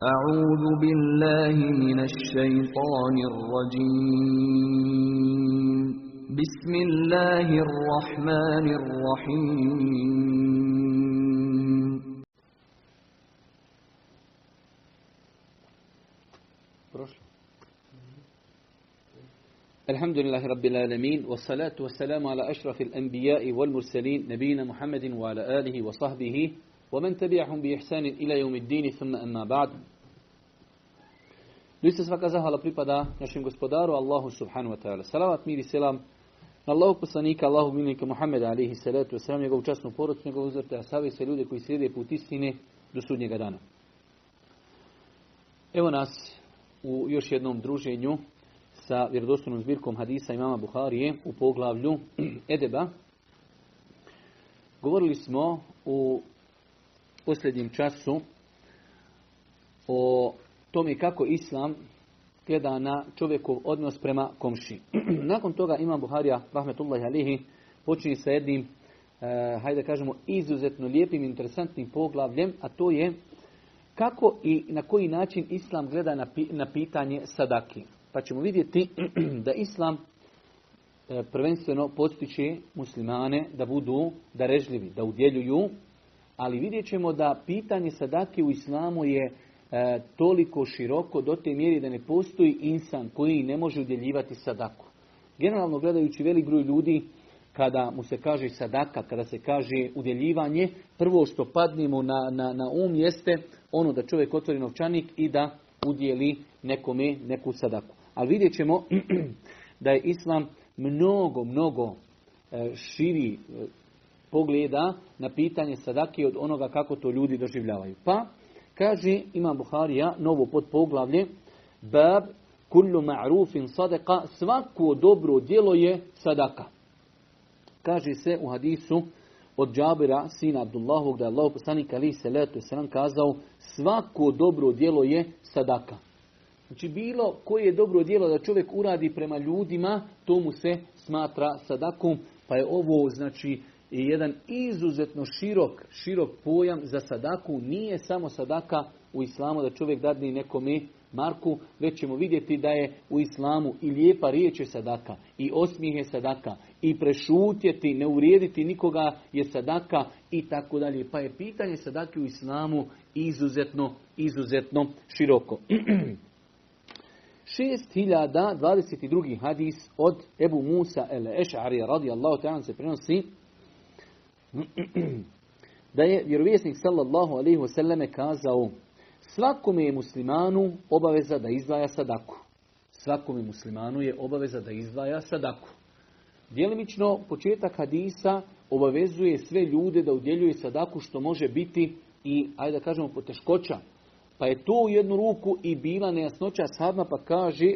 A'udhu billahi minash shaitanir rajim. Bismillahirrahmanirrahim. Prošlo. Alhamdulillahi rabbil alamin, wassalatu wassalamu ala ashrafil anbiya'i wal mursalin, nabina Muhammedin wa ala alihi wa sahbihi wa man tabi'ahum bi ihsanin ila yawmiddin, thumma amma ba'd. Doista svaka zahvala pripada našem gospodaru Allahu subhanahu wa ta'ala. Salavat, mir i selam na Allahog poslanika, Allahog miljenika Muhammeda alejhi salatu wassalam, njegovu časnu porodicu, njegovu uzorte ashabe i sve ljude koji slijede put istine do sudnjega dana. Evo nas u još jednom druženju sa vjerodostojnom zbirkom hadisa imama Buharije u poglavlju Edeba. Govorili smo u posljednjem času o tome kako Islam gleda na čovjekov odnos prema komši. Nakon toga imam Buharija, rahmetullahi alihi, počinje sa jednim, hajde kažemo, izuzetno lijepim, interesantnim poglavljem, a to je kako i na koji način Islam gleda na pitanje sadaki. Pa ćemo vidjeti da Islam prvenstveno postiče muslimane da budu darežljivi, da udjeljuju, ali vidjet ćemo da pitanje sadake u islamu je toliko široko do te mjeri da ne postoji insan koji ne može udjeljivati sadaku. Generalno gledajući, velik broj ljudi, kada mu se kaže sadaka, kada se kaže udjeljivanje, prvo što padnemo na um jeste ono da čovjek otvori novčanik i da udjeli nekome neku sadaku. Ali vidjet ćemo da je Islam mnogo širi pogleda na pitanje sadake od onoga kako to ljudi doživljavaju. Pa kaže imam Buharija, novo podpoglavlje, bab kullu ma'rufin sadaka, svako dobro djelo je sadaka. Kaže se u hadisu od Džabira, sina Abdullahovog, da je Allahov poslanik alejhi selatu selam kazao, svako dobro djelo je sadaka. Znači, bilo koje je dobro djelo da čovjek uradi prema ljudima, to mu se smatra sadakom, pa je ovo, znači, jedan izuzetno širok pojam za sadaku. Nije samo sadaka u islamu da čovjek dadne nekome marku, već ćemo vidjeti da je u islamu i lijepa riječ je sadaka, i osmijeh je sadaka, i prešutjeti, ne uvrijediti nikoga je sadaka, i tako dalje. Pa je pitanje sadake u islamu izuzetno široko. 6022. hadis od Ebu Musa el Eš'ari radijallahu ta'ala se prenosi da je vjerovjesnik sallallahu alejhi ve selleme kazao, svakome je muslimanu obaveza da izdvaja sadaku. Svakome muslimanu je obaveza da izdvaja sadaku. Djelimično početak hadisa obavezuje sve ljude da udjeljuje sadaku, što može biti i, ajde da kažemo, poteškoća. Pa je to u jednu ruku i bila nejasnoća ashabima, pa kaže,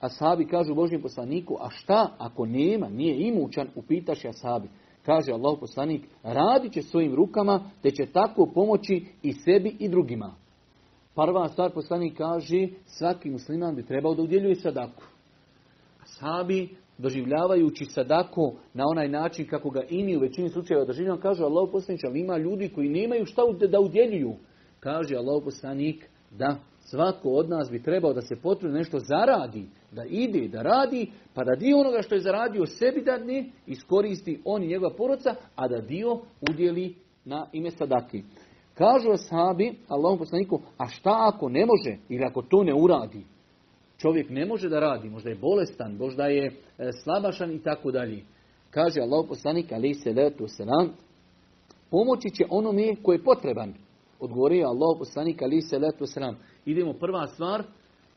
ashabi kažu Božjem poslaniku, a šta ako nema, nije imućan, upitaše ashabi. Kaže Allahov poslanik, radit će svojim rukama, te će tako pomoći i sebi i drugima. Prva stvar, poslanik kaže, svaki musliman bi trebao da udjeljuje sadaku. Ashabi, doživljavajući sadaku na onaj način kako ga ini u većini slučajeva doživljavaju, kaže Allahov poslanik, ali ima ljudi koji nemaju šta da udjeljuju. Kaže Allahov poslanik, da svako od nas bi trebao da se potrudi nešto zaradi, da ide, da radi, pa da dio onoga što je zaradio sebi dadne, iskoristi on i njegova porodica, a da dio udjeli na ime sadaki. Kažu ashabi Allahom poslaniku, a šta ako ne može ili ako to ne uradi? Čovjek ne može da radi, možda je bolestan, možda je slabašan i tako dalje. Kaže Allahov poslanik, alejhi selatu selam, pomoći će onome koji je potreban. Odgovorio je Allahov poslanik, alejhi selatu selam, idemo, prva stvar,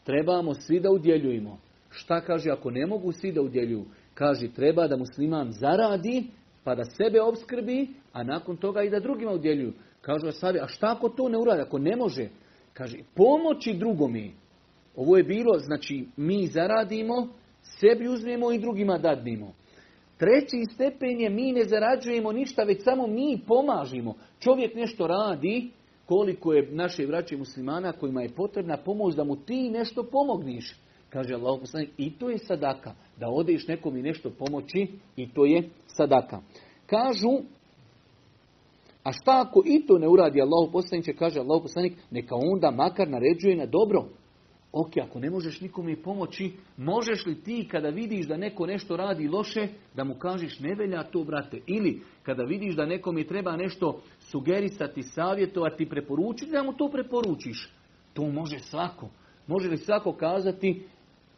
trebamo svi da udjeljujemo. Šta kaže ako ne mogu svi da udjeljuju? Kaže, treba da musliman zaradi, pa da sebe opskrbi, a nakon toga i da drugima udjeljuju. Kažu ashabi, a šta ako to ne uradi, ako ne može? Kaže, pomoći drugome. Ovo je bilo, znači, mi zaradimo, sebi uzmemo i drugima dadnimo. Treći stepen je, mi ne zarađujemo ništa, već samo mi pomažimo. Čovjek nešto radi, koliko je naše braće muslimana kojima je potrebna pomoć, da mu ti nešto pomogniš. Kaže Allahov poslanik, i to je sadaka. Da odeš nekom i nešto pomoći, i to je sadaka. Kažu A šta ako i to ne uradi Allahu poslaniče, kaže Allahu poslanik, neka onda makar naređuje na dobro. Ok, ako ne možeš nikome pomoći, možeš li ti kada vidiš da neko nešto radi loše, da mu kažeš ne velja to, brate? Ili kada vidiš da nekome treba nešto sugerisati, savjetovati, preporučiti, da mu to preporučiš. To može svako. Može li svako kazati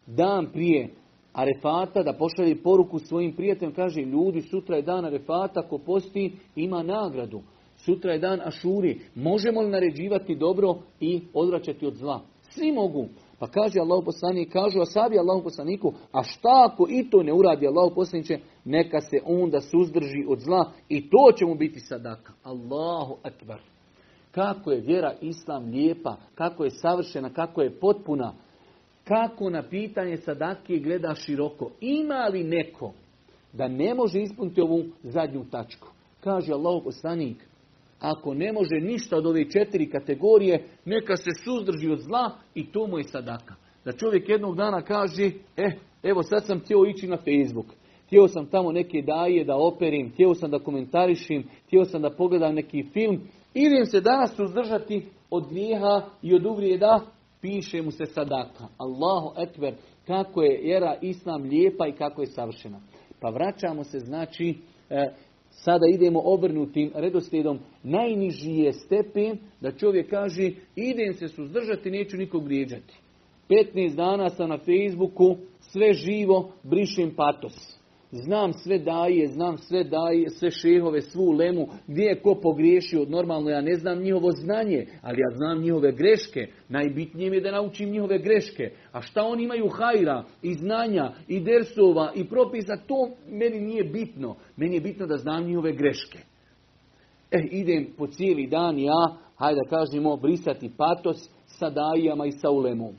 dan prije Arefata da pošalje poruku svojim prijateljima, kaže ljudi, sutra je dan Arefata, ko posti ima nagradu. Sutra je dan Ašuri. Možemo li naređivati dobro i odvraćati od zla? Svi mogu. Pa kaže Allahu poslanik, kažu ashabi Allahu poslaniku, a šta ako i to ne uradi Allahu poslaniče, neka se onda suzdrži od zla i to će mu biti sadaka. Allahu akbar. Kako je vjera Islam lijepa, kako je savršena, kako je potpuna, kako na pitanje sadake gleda široko. Ima li neko da ne može ispuniti ovu zadnju tačku? Kaže Allahu poslanik, ako ne može ništa od ove 4 kategorije, neka se suzdrži od zla i to mu je sadaka. Da čovjek jednog dana kaže, evo sad sam htio ići na Facebook. Htio sam tamo neke daje da operim, htio sam da komentarišim, htio sam da pogledam neki film. Idem se danas suzdržati od grijeha i od uvrijeda, piše mu se sadaka. Allahu ekber, kako je vjera Islam lijepa i kako je savršena. Pa vraćamo se, znači, sada idemo obrnutim redoslijedom. Najniži je stepen da čovjek kaže idem se suzdržati, neću nikog vrijeđati. 15 dana sam na Facebooku, sve živo, brišem patos. Znam sve daje, sve šehove, svu lemu, gdje je ko pogriješio. Normalno ja ne znam njihovo znanje, ali ja znam njihove greške. Najbitnije mi je da naučim njihove greške. A šta oni imaju hajra, i znanja, i dersova, i propisa, to meni nije bitno. Meni je bitno da znam njihove greške. Idem po cijeli dan ja, hajde da kažemo, brisati patos sa dajama i sa ulemom.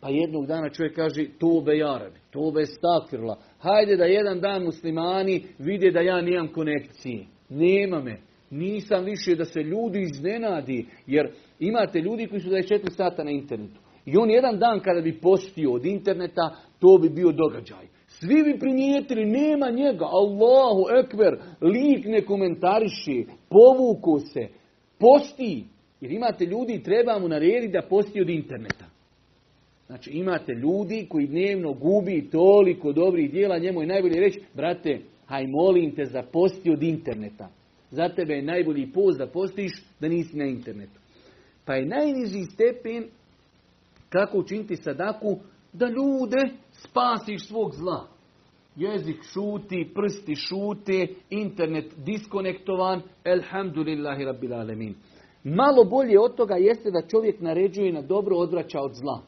Pa jednog dana čovjek kaže, tobe jarabi, tobe stakirla. Hajde da jedan dan muslimani vide da ja nemam konekcije. Nema me. Nisam više, da se ljudi iznenadi. Jer imate ljudi koji su 24 sata na internetu. I on jedan dan kada bi postio od interneta, to bi bio događaj. Svi bi primijetili, nema njega. Allahu ekber, lik ne komentariši, povuku se, posti. Jer imate ljudi, treba mu narediti da posti od interneta. Znači imate ljudi koji dnevno gubi toliko dobrih djela, njemu je najbolje reći, brate, haj molim te zaposti od interneta. Za tebe je najbolji post da postiš da nisi na internetu. Pa je najniži stepen kako učiniti sadaku da ljude spasiš svog zla. Jezik šuti, prsti šute, internet diskonektovan, elhamdulillahi rabbil alemin. Malo bolje od toga jeste da čovjek naređuje na dobro, odvraća od zla.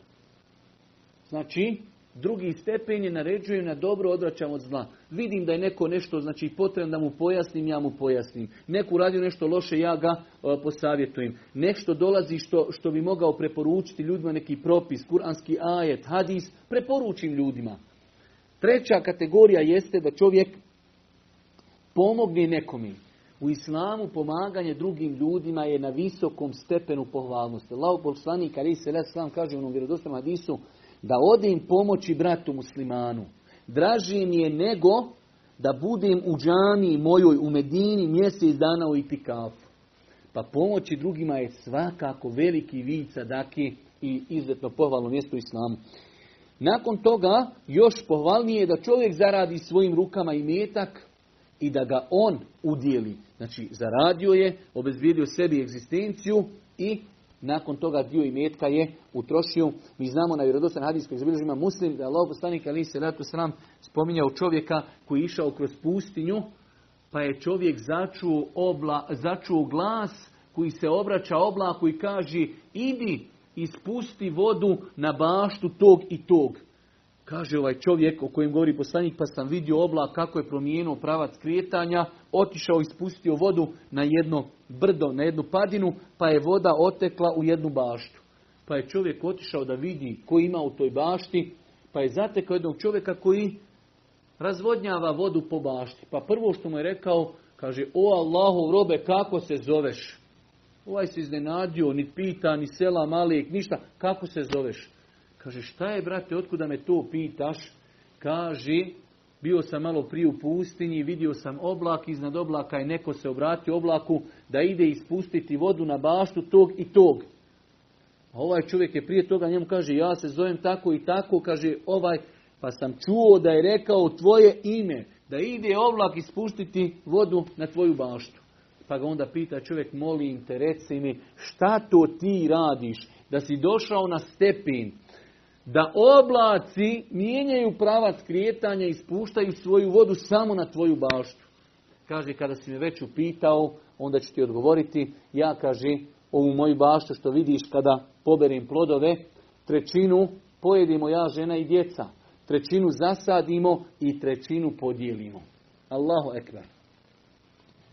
Znači, drugi stepen je naređujem na dobro, odvraćam od zla. Vidim da je neko nešto, znači, potrebno da mu pojasnim, ja mu pojasnim. Neko uradio nešto loše, ja ga posavjetujem. Nešto dolazi što bi mogao preporučiti ljudima, neki propis, kuranski ajet, hadis, preporučim ljudima. Treća kategorija jeste da čovjek pomogne nekomi. U islamu pomaganje drugim ljudima je na visokom stepenu pohvalnosti. Allahu poslanik alejhi selam kaže u onom vjerodostojnom hadisu, da odim pomoći bratu muslimanu. Draži mi je nego da budem u džamiji mojoj u Medini mjesec dana u itikafu. Pa pomoći drugima je svakako veliki vid sadake i izuzetno pohvalno mjesto u islamu. Nakon toga još pohvalnije je da čovjek zaradi svojim rukama imetak i da ga on udijeli. Znači zaradio je, obezbijedio sebi egzistenciju i nakon toga dio imetka je utrošio. Mi znamo na vjerodostojnom hadisu koji zabilježi Imam Muslim da je Allahov poslanik alejhi selatu selam spominjao čovjeka koji je išao kroz pustinju, pa je čovjek začuo glas koji se obraća oblaku i kaže idi ispusti vodu na baštu tog i tog. Kaže ovaj čovjek o kojem govori poslanik, pa sam vidio oblak kako je promijenio pravac kretanja, otišao i ispustio vodu na jedno brdo, na jednu padinu, pa je voda otekla u jednu baštu. Pa je čovjek otišao da vidi ko ima u toj bašti, pa je zatekao jednog čovjeka koji razvodnjava vodu po bašti. Pa prvo što mu je rekao, kaže, o Allahov robe, kako se zoveš? Ovaj se iznenadio, ni pita, ni selam alejk, ništa, kako se zoveš? Kaže, šta je, brate, otkuda me to pitaš? Kaže, bio sam malo prije u pustinji, vidio sam oblak, iznad oblaka je neko se obratio oblaku da ide ispustiti vodu na baštu tog i tog. A ovaj čovjek je prije toga, njemu kaže, ja se zovem tako i tako, kaže ovaj, pa sam čuo da je rekao tvoje ime, da ide oblak ispustiti vodu na tvoju baštu. Pa ga onda pita čovjek, molim te, reci mi, šta to ti radiš, da si došao na stepin, da oblaci mijenjaju pravac kretanja i spuštaju svoju vodu samo na tvoju baštu. Kaže, kada si me već upitao, onda ću ti odgovoriti, ja, kaže, ovu moju baštu što vidiš kada poberim plodove, 1/3 pojedimo ja, žena i djeca, 1/3 zasadimo i 1/3 podijelimo. Allahu ekber.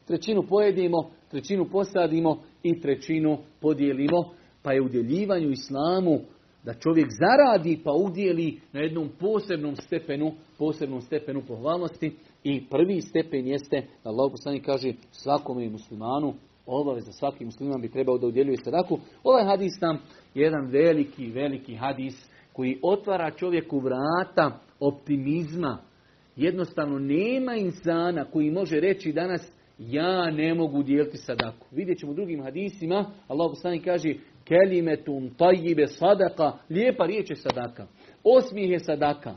1/3 pojedimo, 1/3 posadimo i 1/3 podijelimo. Pa je udjeljivanju islamu da čovjek zaradi pa udjeli na jednom posebnom stepenu pohvalnosti. I prvi stepen jeste, Allah poslanik kaže, svakome muslimanu, obaveza svaki musliman bi trebao da udjeljuje sadaku. Ovaj hadis nam je jedan veliki, veliki hadis koji otvara čovjeku vrata optimizma. Jednostavno nema insana koji može reći danas, ja ne mogu dijeliti sadaku. Vidjet ćemo u drugim hadisima, Allah poslanik kaže, kelimetum tajjibe sadaka, lijepa riječ je sadaka. Osmijeh je sadaka.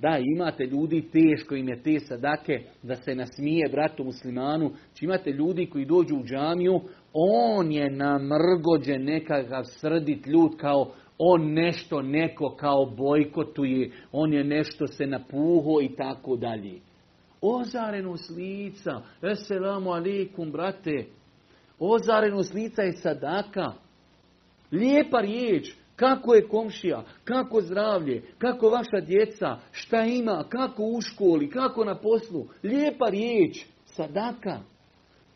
Da, imate ljudi, teško im je te sadake da se nasmije bratu muslimanu. Či imate ljudi koji dođu u džamiju, on je namrgođen, nekakav srdit ljud, kao on nešto neko kao bojkotuje, on je nešto se napuho i tako dalje. Ozarenost lica, eselamu alaikum brate, ozarenost lica je sadaka. Lijepa riječ, kako je komšija, kako zdravlje, kako vaša djeca, šta ima, kako u školi, kako na poslu. Lijepa riječ, sadaka,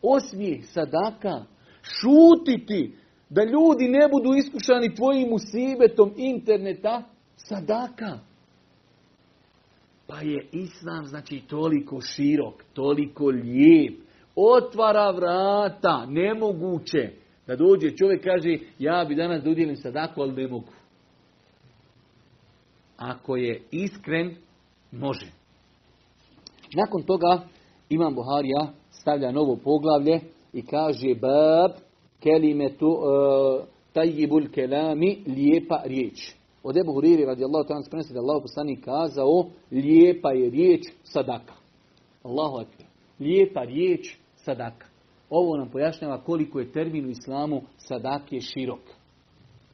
osmijeh, sadaka, šutiti, da ljudi ne budu iskušani tvojim musibetom interneta, sadaka. Pa je islam, znači, toliko širok, toliko lijep, otvara vrata, nemoguće. Da dođe čovjek kaže, ja bi danas da udjelim sadaku, ali ne mogu. Ako je iskren, može. Nakon toga Imam Buharija stavlja novo poglavlje i kaže, bab kelimetu tajibul kelami, lijepa riječ. Od Ebu Huriri radijallahu ta'ala prenosi da Allah poslanik kazao, lijepa je riječ sadaka. Allahu ekber. Lijepa riječ sadaka. Ovo nam pojašnjava koliko je termin u islamu sadake širok.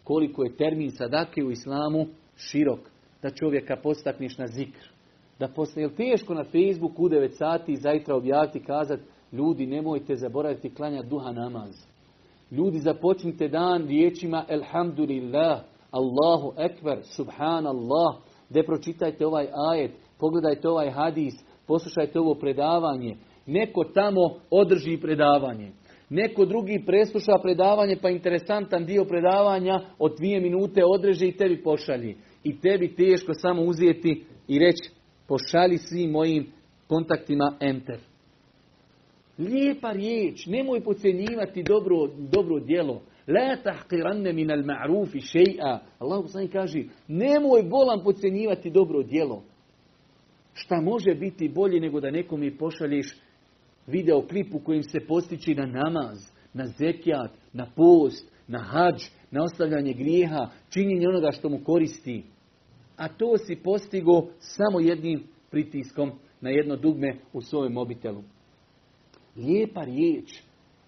Koliko je termin sadake u islamu širok. Da čovjeka postakneš na zikr. Da postane, jel teško na Facebooku u 9 sati zajtra objaviti i kazati, ljudi nemojte zaboraviti klanjati duha namaz. Ljudi započnite dan riječima elhamdulillah, Allahu ekber, subhanallah. De pročitajte ovaj ajet, pogledajte ovaj hadis, poslušajte ovo predavanje. Neko tamo održi predavanje. Neko drugi presluša predavanje, pa interesantan dio predavanja od 2 minute odreže i tebi pošalji. I tebi teško samo uzeti i reći, pošalji svim mojim kontaktima enter. Lijepa riječ, nemoj podcjenjivati dobro djelo. La tahqiranne minal ma'rufi shay'a. Allah sam kaže, nemoj bolan podcjenjivati dobro djelo. Šta može biti bolje nego da nekom je pošalješ videoklip u kojim se postići na namaz, na zekijat, na post, na hadž, na ostavljanje grijeha, činjenje onoga što mu koristi. A to si postigo samo jednim pritiskom na jedno dugme u svojem mobitelu. Lijepa riječ.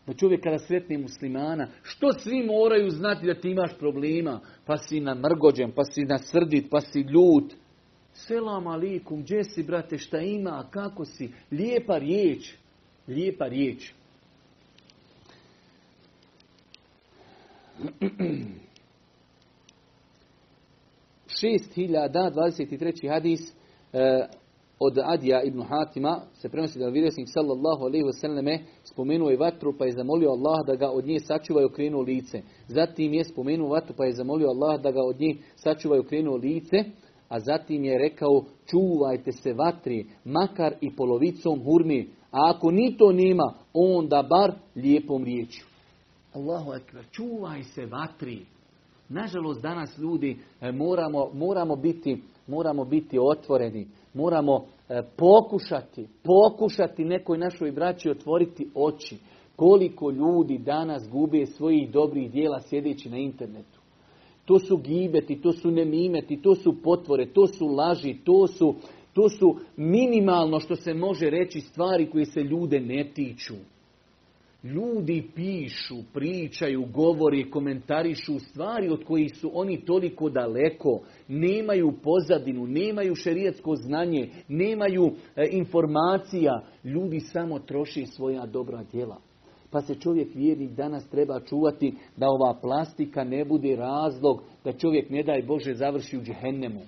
Da čovjek kada sretne muslimana, što svi moraju znati da ti imaš problema, pa si namrgođen, pa si nasrdit, pa si ljut. Selam alikum, gdje si brate, šta ima, kako si, lijepa riječ. Lijepa riječ. $6023 hadis od Adija ibn Hatima se prenosi da vjerovjesnik sallallahu alejhi ve selleme spomenuo je vatru pa je zamolio Allaha da ga od nje sačuva i okrenuo lice. Zatim je spomenuo vatru pa je zamolio Allaha da ga od nje sačuva i okrenuo lice. A zatim je rekao, čuvajte se vatri, makar i polovicom hurmi. A ako ni to nema, onda bar lijepom riječju. Allahu ekber, čuvaj se vatri. Nažalost, danas ljudi moramo biti otvoreni, moramo pokušati nekoj našoj braći otvoriti oči. Koliko ljudi danas gube svojih dobrih djela sjedeći na internetu. To su gibeti, to su nemimeti, to su potvore, to su laži, to su minimalno što se može reći stvari koje se ljude ne tiču. Ljudi pišu, pričaju, govori, komentarišu stvari od kojih su oni toliko daleko. Nemaju pozadinu, nemaju šerijatsko znanje, nemaju informacija. Ljudi samo troši svoja dobra djela. Pa se čovjek vjernik danas treba čuvati da ova plastika ne bude razlog da čovjek, ne daj Bože, završi u džehennemu.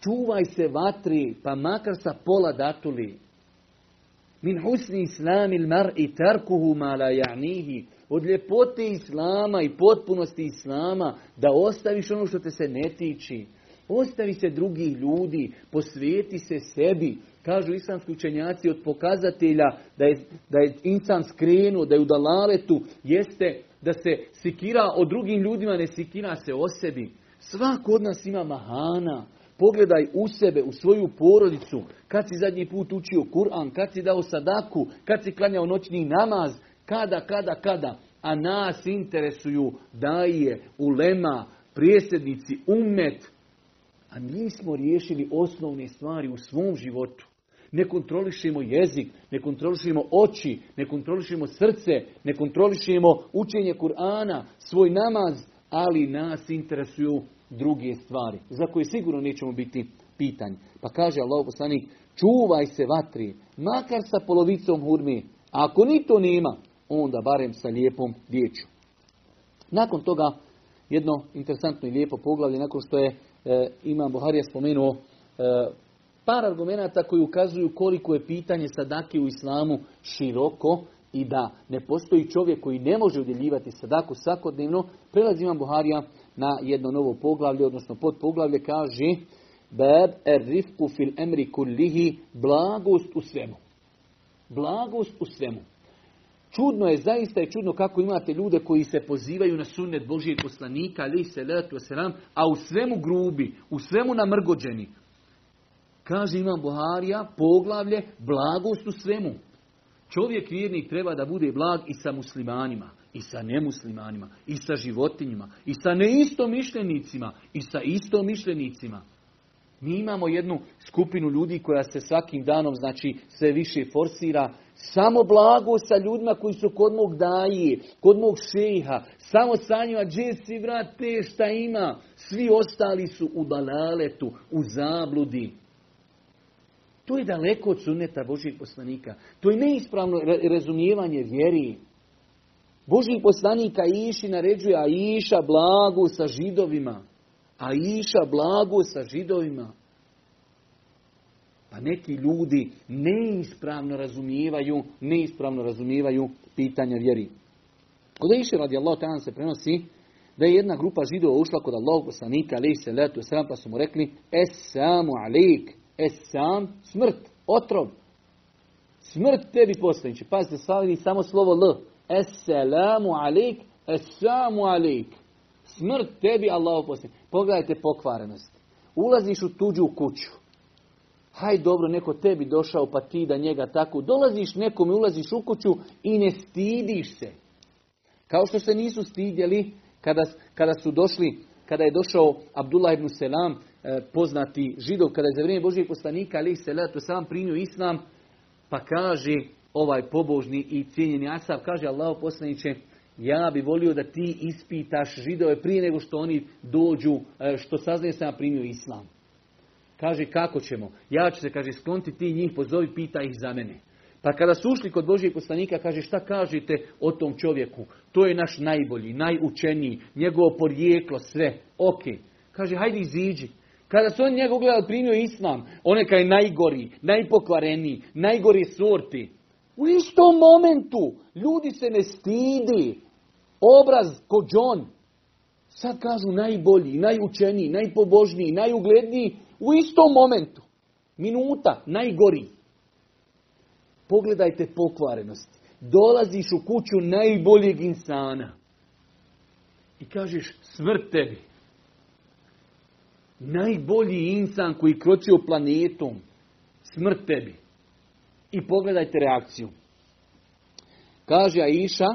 Čuvaj se vatri, pa makar sa pola datuli. Min husni islami al-mar'i tarkuhu ma la ya'nihi. Od ljepote islama i potpunosti islama da ostaviš ono što te se ne tiči. Ostavi se drugih ljudi, posvijeti se sebi. Kažu islamski učenjaci, od pokazatelja da je insan skrenuo, da je u dalaletu, jeste da se sikira o drugim ljudima, ne sikira se o sebi. Svako od nas ima mahana. Pogledaj u sebe, u svoju porodicu, kad si zadnji put učio Kur'an, kad si dao sadaku, kad si klanjao noćni namaz, kada. A nas interesuju daje, ulema, prijesednici, umet. A nismo riješili osnovne stvari u svom životu. Ne kontrolišemo jezik, ne kontrolišemo oči, ne kontrolišemo srce, ne kontrolišemo učenje Kur'ana, svoj namaz, ali nas interesuju druge stvari, za koje sigurno nećemo biti pitanje. Pa kaže Allahov poslanik, čuvaj se vatri, makar sa polovicom hurme, a ako ni to nema, onda barem sa lijepom riječju. Nakon toga, jedno interesantno i lijepo poglavlje, nakon što je Imam Buharija spomenuo par argumenata koji ukazuju koliko je pitanje sadake u islamu široko i da ne postoji čovjek koji ne može udjeljivati sadaku svakodnevno, prelazi Imam Buharija na jedno novo poglavlje, odnosno podpoglavlje, kaže bab ar-rifqu fil amri kullihi, blagost u svemu. Blagost u svemu. Čudno je, zaista je čudno kako imate ljude koji se pozivaju na sunnet Božijeg poslanika, alejhi selatu vesselam, a u svemu grubi, u svemu namrgođeni. Kaže Imam Buharija, poglavlje, blagost u svemu. Čovjek vjernik treba da bude blag i sa muslimanima, i sa nemuslimanima, i sa životinjima, i sa neistomišljenicima, i sa istomišljenicima. Mi imamo jednu skupinu ljudi koja se svakim danom, znači, sve više forsira. Samo blago sa ljudima koji su kod mog daje, kod mog šeha, samo sa njima, gdje si vrate, šta ima. Svi ostali su u balaletu, u zabludi. To je daleko od sunneta Božijeg poslanika. To je neispravno razumijevanje vjeri. Božji poslanik Aiši naređuje, Aiša blago sa židovima. Aiša blago sa židovima. Pa neki ljudi neispravno razumijevaju pitanja vjeri. Kod Aiše radijallahu ta'ala se prenosi da je jedna grupa židova ušla kod Allahovog poslanika alejhi selatu vesselam, pa su mu rekli es-samu alejk, es-sam, smrt, otrov. Smrt tebi poslaniče. Pazite, stavili samo slovo l. Es-salamu alejk, es-samu alejk. Smrt tebi, Allahov poslaniče. Pogledajte pokvarenost. Ulaziš u tuđu kuću. Haj dobro, neko tebi došao pa ti da njega tako. Dolaziš nekom i ulaziš u kuću i ne stidiš se. Kao što se nisu stidjeli kada je došao Abdullah ibn Selam, poznati židov, kada je za vrijeme Božijeg poslanika alejhi selatu vesselam primio islam, pa kaže ovaj pobožni i cijenjeni ashab, kaže Allahov poslaniče, ja bi volio da ti ispitaš židove prije nego što oni dođu, što saznaju sam primio islam. Kaže, kako ćemo? Ja ću se, kaže, skloniti, ti njih pozovi, pita ih za mene. Pa kada su ušli kod Božijeg poslanika, kaže, šta kažete o tom čovjeku? To je naš najbolji, najučeniji, njegovo porijeklo, sve. Ok. Kaže, hajde iziđi. Kada su on njega ugledali, primio islam, on je kaj najgori, najpokvareniji, najgori sorti. U istom momentu ljudi se ne stidi. Obraz ko John. Sad kažu najbolji, najučeniji, najpobožniji, najugledniji. U istom momentu, minuta, najgori. Pogledajte pokvarenost. Dolaziš u kuću najboljeg insana. i kažeš smrt tebi. Najbolji insan koji kročio planetom, smrt tebi. I pogledajte reakciju. Kaže Aisha,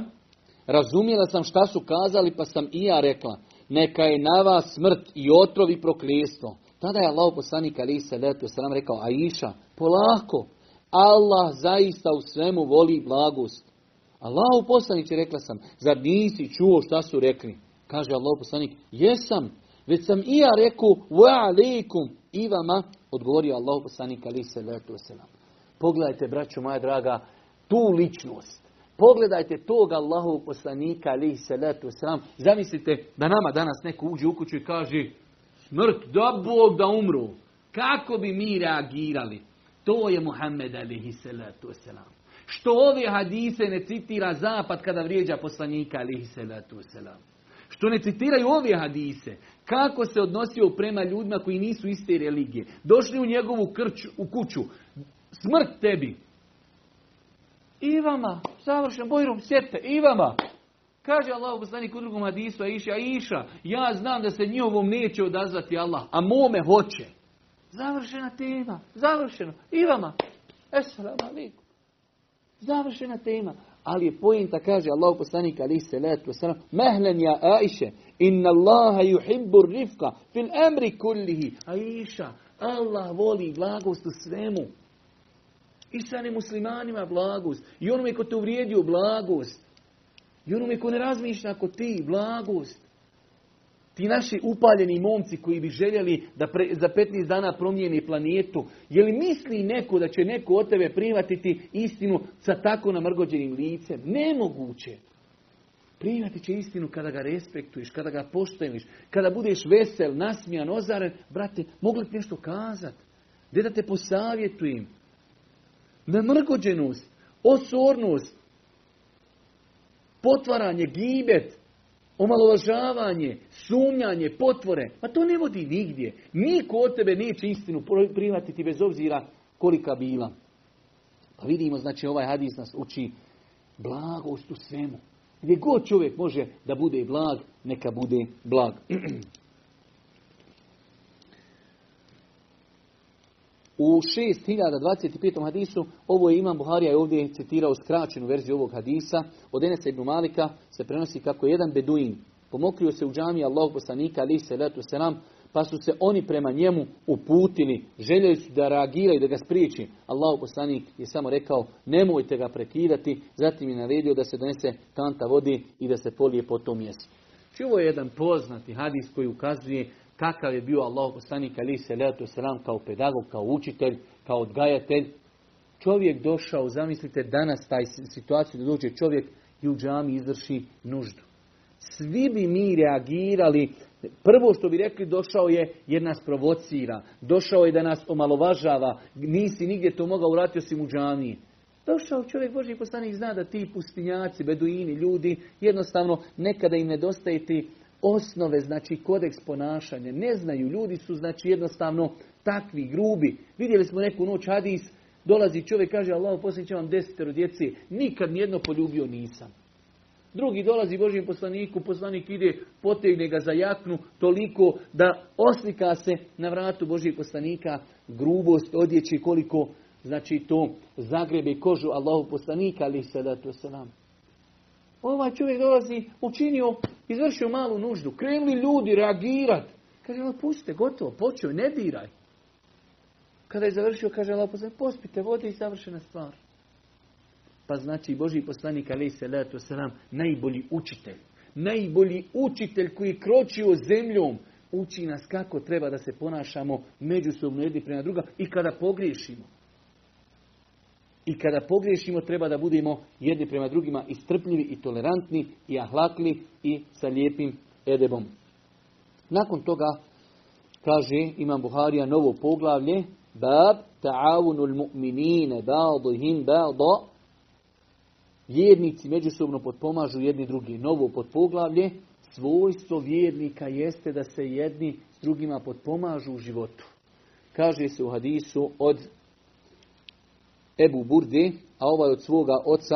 razumjela sam šta su kazali pa sam i ja rekla, neka je na vas smrt i otrov i prokljestvo. Tada je Allah poslanik alejhi selatu vesselam rekao, Aisha, polako, Allah zaista u svemu voli blagost. Allah poslanik, rekla sam, zar nisi čuo šta su rekli? Kaže Allah poslanik, jesam, već sam i ja rekao, wa alaikum, i vama, odgovorio Allah poslanik alejhi selatu vesselam. Pogledajte, braćo moja draga, tu ličnost. Pogledajte tog Allahovog poslanika alejhi selatu vesselam. Zamislite da nama danas neko uđe u kuću i kaže smrt, da Bog da umru. Kako bi mi reagirali? To je Muhammed alejhi selatu vesselam. Što ove hadise ne citira zapad kada vrijeđa poslanika alejhi selatu vesselam. Što ne citiraju ove hadise. Kako se odnosio prema ljudima koji nisu iste religije. Došli u njegovu kuću. Smrt tebi. I vama, savršen bojrom, sjete, i vama. Kaže Allah poslanik u drugom hadisu, Aisha, ja znam da se njihovom neće odazvati Allah, a mome hoće. Završena tema, završeno, i vama. Esselamu alaikum. Završena tema. Ali je pojenta, kaže Allah poslanik, alaihi salatu wasalam, mehlen ja Aisha, inna Allaha yuhibbu rifqa fil amri kullihi. Aisha, Allah voli blagost u svemu. I sa nemuslimanima blagost. I onome ko te uvrijedio blagost. I onome ko ne razmišlja ako ti blagost. Ti naši upaljeni momci koji bi željeli da za 15 dana promijeni planetu. Je li misli neko da će neko od tebe prihvatiti istinu sa tako namrgođenim licem? Nemoguće. Prihvatit će istinu kada ga respektuješ, kada ga poštuješ, kada budeš vesel, nasmijan, ozaren. Brate, mogu li ti nešto kazati? Gdje da te posavjetujem? Namrgođenost, osornost, potvaranje, gibet, omalovažavanje, sumnjanje, potvore. Pa to ne vodi nigdje. Niko od tebe neće istinu prihvatiti bez obzira kolika bila. Pa vidimo, znači, ovaj hadis nas uči blagost u svemu. Gdje god čovjek može da bude blag, neka bude blag. U 6025. hadisu, ovo je Imam Buharija je ovdje citirao skraćenu verziju ovog hadisa. Od Enesa ibn Malika se prenosi kako jedan beduin pomokrio se u džamiji Allahov poslanika alejhi selatu selam, pa su se oni prema njemu uputili, željeći da reagiraju, da ga spriječi. Allahov poslanik je samo rekao, nemojte ga prekidati, zatim je naredio da se donese kanta vodi i da se polije po tom mjestu. Znači, ovo je jedan poznati hadis koji ukazuje kakav je bio Allahov poslanik alejhi selatu selam kao pedagog, kao učitelj, kao odgajatelj. Čovjek došao, zamislite danas taj situaciju da dođe čovjek i u džami izvrši nuždu. Svi bi mi reagirali, prvo što bi rekli, došao je jer nas provocira, došao je da nas omalovažava, nisi nigdje to mogao, vratio si mu džamiji. Došao čovjek, Božji poslanik zna da ti pustinjaci, beduini, ljudi, jednostavno nekada im nedostaje ti osnove, znači kodeks ponašanja. Ne znaju, ljudi su, znači, jednostavno takvi, grubi. Vidjeli smo neku noć hadis, dolazi čovjek, kaže, Allaho poslaniče, vam 10 djece, nikad nijedno poljubio nisam. Drugi dolazi Božjem poslaniku, poslanik ide, potegne ga za jaknu, toliko da oslika se na vratu Božjeg poslanika grubost odjeći, koliko, znači, to zagrebe kožu Allaho poslanika, ali sada to se nam. Ovaj čovjek dolazi, učinio, izvršio malu nuždu. Krenuli ljudi reagirati. Kaže, Allah, pustite, gotovo, počeo, ne diraj. Kada je završio, kaže, Allah, pospite vode i završena stvar. Pa znači, Božji poslanik, alejhi selatu selam, najbolji učitelj. Najbolji učitelj koji je kročio zemljom. Uči nas kako treba da se ponašamo međusobno jedni prema druga i kada pogriješimo. I kada pogriješimo, treba da budemo jedni prema drugima i strpljivi i tolerantni i ahlakli i sa lijepim edebom. Nakon toga kaže Imam Buharija novo poglavlje, bab ta'avunul mu'minine ba'duhum ba'da, vjernici međusobno potpomažu jedni drugi. Novo potpoglavlje, svojstvo vjernika jeste da se jedni s drugima potpomažu u životu. Kaže se u hadisu od Ebu Burde, a ovaj od svoga oca,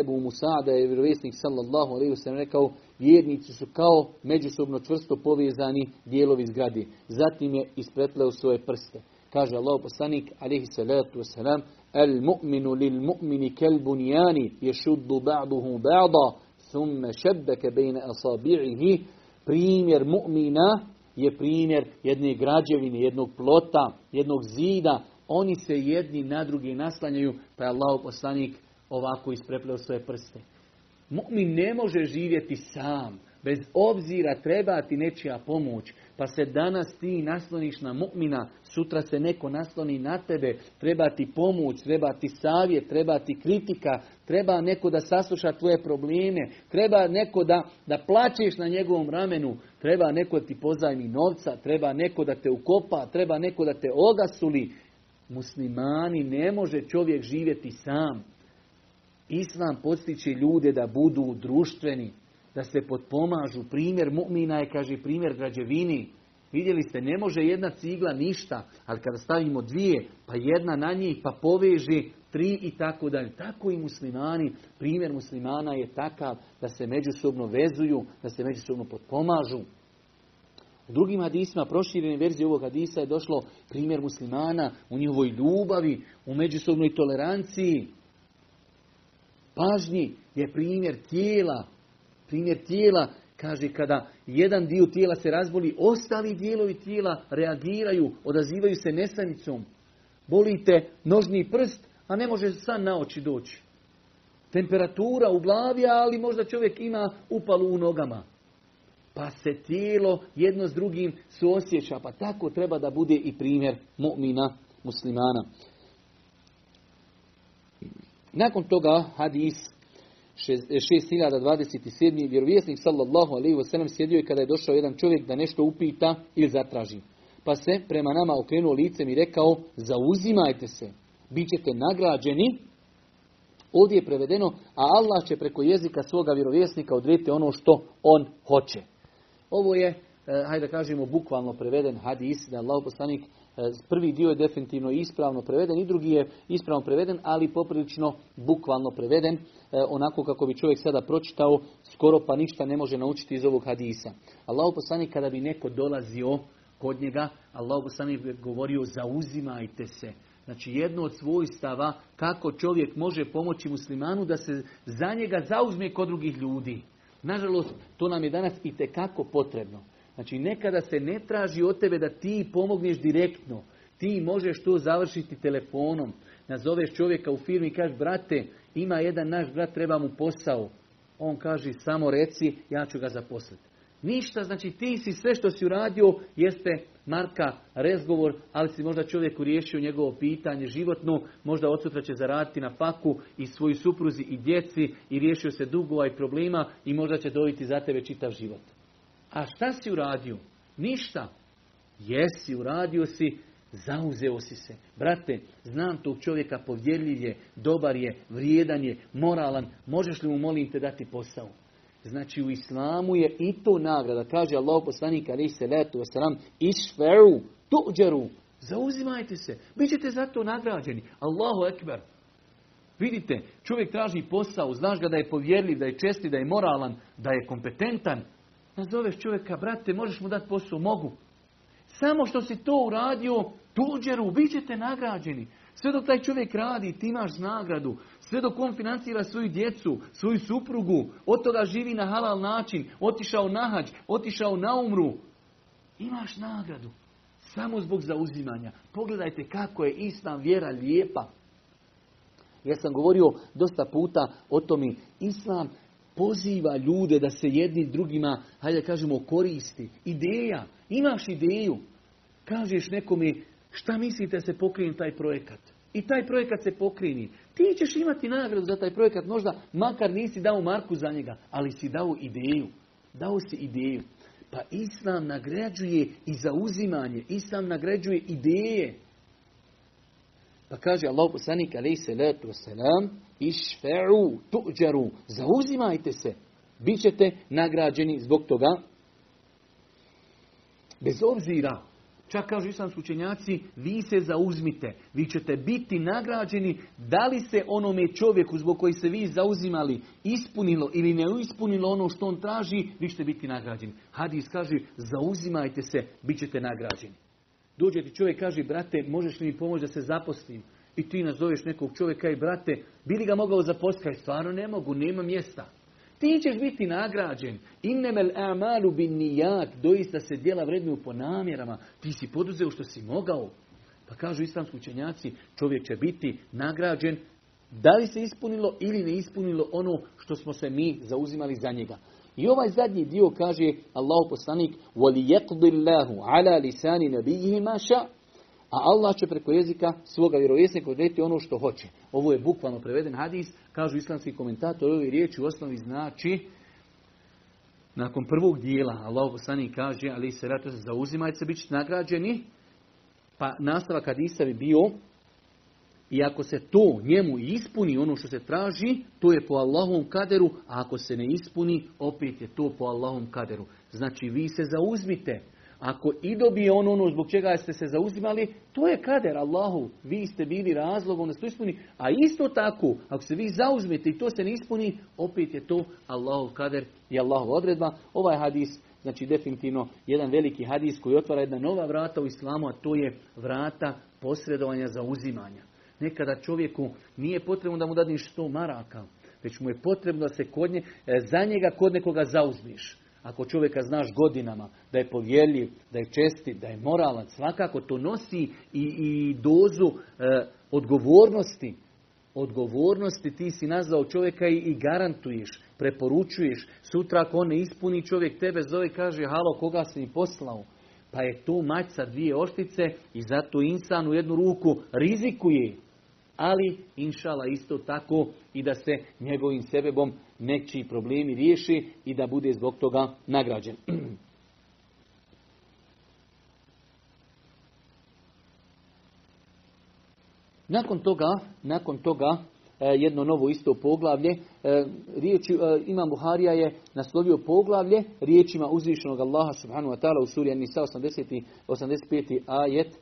Ebu Musa, da je vjerovjesnik sallallahu alejhi ve sellem rekao, Vjernici su kao međusobno čvrsto povezani dijelovi zgrade. Zatim je isprepleo svoje prste. Kaže Allahov poslanik alejhi salatu vesselam: "El mu'minu lil mu'mini kal bunjani yashuddu ba'duhu ba'da, thumma shabbaka bayna asabi'ihi." Primjer mu'mina je primjer jedne građevine, jednog plota, jednog zida. Oni se jedni na drugi naslanjaju, pa je Allahov poslanik ovako isprepleo svoje prste. Mu'min ne može živjeti sam. Bez obzira treba ti nečija pomoć. Pa se danas ti nasloniš na mu'mina, sutra se neko nasloni na tebe. Treba ti pomoć, treba ti savjet, treba ti kritika, treba neko da sasluša tvoje probleme, treba neko da plačeš na njegovom ramenu, treba neko da ti pozajmi novca, treba neko da te ukopa, treba neko da te ogasuli. Muslimani ne može čovjek živjeti sam. Islam podstiče ljude da budu društveni, da se potpomažu. Primjer mu'mina je, kaže, primjer građevini. Vidjeli ste, ne može jedna cigla ništa, ali kada stavimo dvije, pa jedna na njih, pa poveže tri i tako dalje. Tako i muslimani. Primjer muslimana je takav da se međusobno vezuju, da se međusobno potpomažu. U drugim hadisima, proširene verzije ovog hadisa je došlo primjer muslimana u njihovoj ljubavi, u međusobnoj toleranciji. Pažnji je primjer tijela. Primjer tijela, kaže, kada jedan dio tijela se razboli, ostali dijelovi tijela reagiraju, odazivaju se nesanicom. Bolite nožni prst, a ne može san na oči doći. Temperatura u glavi, ali možda čovjek ima upalu u nogama. Pa se tijelo jedno s drugim suosjeća, pa tako treba da bude i primjer mu'mina, muslimana. Nakon toga hadis 6027. Vjerovjesnik sallallahu alejhi ve sellem sjedio je kada je došao jedan čovjek da nešto upita ili zatraži. Pa se prema nama okrenuo licem i rekao: "Zauzimajte se, bit ćete nagrađeni." Ovdje je prevedeno: "A Allah će preko jezika svoga vjerovjesnika odrediti ono što on hoće." Ovo je, hajde da kažemo, bukvalno preveden hadis, da Allahov poslanik, prvi dio je definitivno ispravno preveden i drugi je ispravno preveden, ali poprilično bukvalno preveden, onako kako bi čovjek sada pročitao, skoro pa ništa ne može naučiti iz ovog hadisa. Allahov poslanik kada bi neko dolazio kod njega, Allahov poslanik bi govorio: "Zauzimajte se." Znači, jedno od svojstava kako čovjek može pomoći muslimanu da se za njega zauzme kod drugih ljudi. Nažalost, to nam je danas i tekako potrebno. Znači, nekada se ne traži od tebe da ti pomogneš direktno. Ti možeš to završiti telefonom. Nazoveš čovjeka u firmi i kažeš: "Brate, ima jedan naš brat, treba mu posao." On kaže: "Samo reci, ja ću ga zaposliti." Ništa, znači ti si sve što si uradio jeste marka razgovor, ali si možda čovjeku riješio njegovo pitanje životno, možda od sutra će zaraditi na faku i svoju supruzi i djeci i riješio se dugova i problema i možda će dobiti za tebe čitav život. A šta si uradio? Ništa. Jesi, uradio si, zauzeo si se. "Brate, znam tog čovjeka, povjerljiv je, dobar je, vrijedan je, moralan, možeš li mu, molim te, dati posao?" Znači, u islamu je i to nagrada. Kaže Allahov poslanik alejhi selatu vesselam: "Isfa'u tuđeru." Zauzimajte se, bit ćete za to nagrađeni. Allahu ekber. Vidite, čovjek traži posao, znaš ga da je povjerljiv, da je čestit, da je moralan, da je kompetentan. Nazoveš čovjeka: "Brate, možeš mu dati posao?" "Mogu." Samo što si to uradio, tuđeru, bit ćete nagrađeni. Sve dok taj čovjek radi, ti imaš nagradu. Sve dok on financira svoju djecu, svoju suprugu, od toga živi na halal način, otišao na hađ, otišao na umru, imaš nagradu. Samo zbog zauzimanja. Pogledajte kako je Islam vjera lijepa. Ja sam govorio dosta puta o tome. Islam poziva ljude da se jedni drugima, hajde kažemo, koristi. Ideja. Imaš ideju. Kažeš nekome: "Šta mislite se pokreni taj projekat?" I taj projekat se pokreni. Ti ćeš imati nagradu za taj projekat, možda makar nisi dao marku za njega, ali si dao ideju. Dao si ideju. Pa Islam nagrađuje i zauzimanje. Islam nagrađuje ideje. Pa kaže Allahov poslanik alejhi selatu vesselam: "Isfa'u tuđaru." Zauzimajte se, bićete nagrađeni zbog toga. Bez obzira Čak kažu islamski učenjaci, vi se zauzmite, vi ćete biti nagrađeni, da li se onome čovjeku zbog koji se vi zauzimali ispunilo ili ne ispunilo ono što on traži, vi ćete biti nagrađeni. Hadis kaže, zauzimajte se, bit ćete nagrađeni. Dođe ti čovjek, kaže, brate, možeš li mi pomoći da se zaposlim? I ti nazoveš nekog čovjeka i brate, bili ga mogao zaposliti? Stvarno ne mogu, nema mjesta. Ti ćeš biti nagrađen. Innemel amalu bin nijat. Doista se djela vrednuju po namjerama. Ti si poduzeo što si mogao. Pa kažu islamski učenjaci, čovjek će biti nagrađen. Da li se ispunilo ili ne ispunilo ono što smo se mi zauzimali za njega. I ovaj zadnji dio kaže Allahu poslanik: "Waliyaqdi Allahu ala lisani nabiyhi ma sha." A Allah će preko jezika svoga vjerovjesnika odrediti ono što hoće. Ovo je bukvalno preveden hadis. Kažu islamski komentatori, ove riječi u osnovi znači, nakon prvog dijela Allahu poslanik kaže, ali se ratu zauzimajte se, bit ćete nagrađeni. Pa nastavak hadisa bi bio, i ako se to njemu ispuni ono što se traži, to je po Allahovom kaderu, a ako se ne ispuni, opet je to po Allahovom kaderu. Znači vi se zauzmite. Ako i dobije ono zbog čega ste se zauzimali, to je kader Allahu. Vi ste bili razlogom da se to ispuni. A isto tako, ako se vi zauzmete i to se ne ispuni, opet je to Allahov kader i Allahova odredba. Ovaj hadis, znači definitivno jedan veliki hadis koji otvara jedna nova vrata u islamu, a to je vrata posredovanja zauzimanja. Nekada čovjeku nije potrebno da mu dadniš 100 maraka, već mu je potrebno da se za njega kod nekoga zauzmiš. Ako čovjeka znaš godinama, da je povjerljiv, da je čestit, da je moralan, svakako to nosi i dozu odgovornosti. Odgovornosti, ti si nazvao čovjeka i garantuješ, preporučuješ. Sutra ako on ne ispuni, čovjek tebe zove i kaže, halo, koga si mi poslao? Pa je tu mač sa dvije oštice i zato insan u jednu ruku rizikuje. Ali, inšala, isto tako i da se njegovim sebebom nečiji problemi riješi i da bude zbog toga nagrađen. Nakon toga jedno novo isto poglavlje, Imam Buharija je naslovio poglavlje riječima uzvišenog Allaha subhanahu wa ta'ala u suri An-Nisa 85. ajet.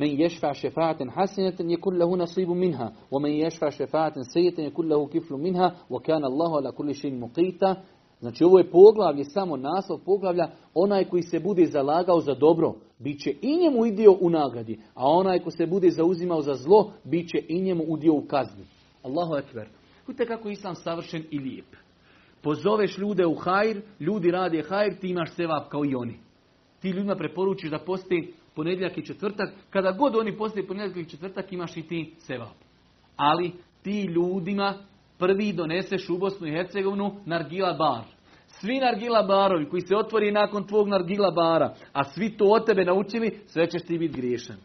Men yashfa shafa'atan hasanatan yakun lahu nasibun minha wa men yashfa shafa'atan sayyi'atan yakun lahu kiflun minha wa kana Allahu ala kulli shay'in muqita. Znači ovo je poglavlje, samo naslov poglavlja, onaj koji se bude zalagao za dobro, bit će i njemu udio u nagradi, a onaj ko se bude zauzimao za zlo, bit će i njemu udio u kazni. Allahu ekber. Vidite kako je islam savršen i lijep. Pozoveš ljude u hajr, ljudi rade hajr, ti imaš sevap kao i oni. Ti ljudima preporučiš da posti ponedjeljak i četvrtak, kada god oni postoje ponedjeljak i četvrtak imaš i ti sevap. Ali ti ljudima prvi doneseš u Bosnu i Hercegovinu nargila bar. Svi nargila barovi koji se otvori nakon tvog nargila bara, a svi to od tebe naučili, sve ćeš ti biti griješan.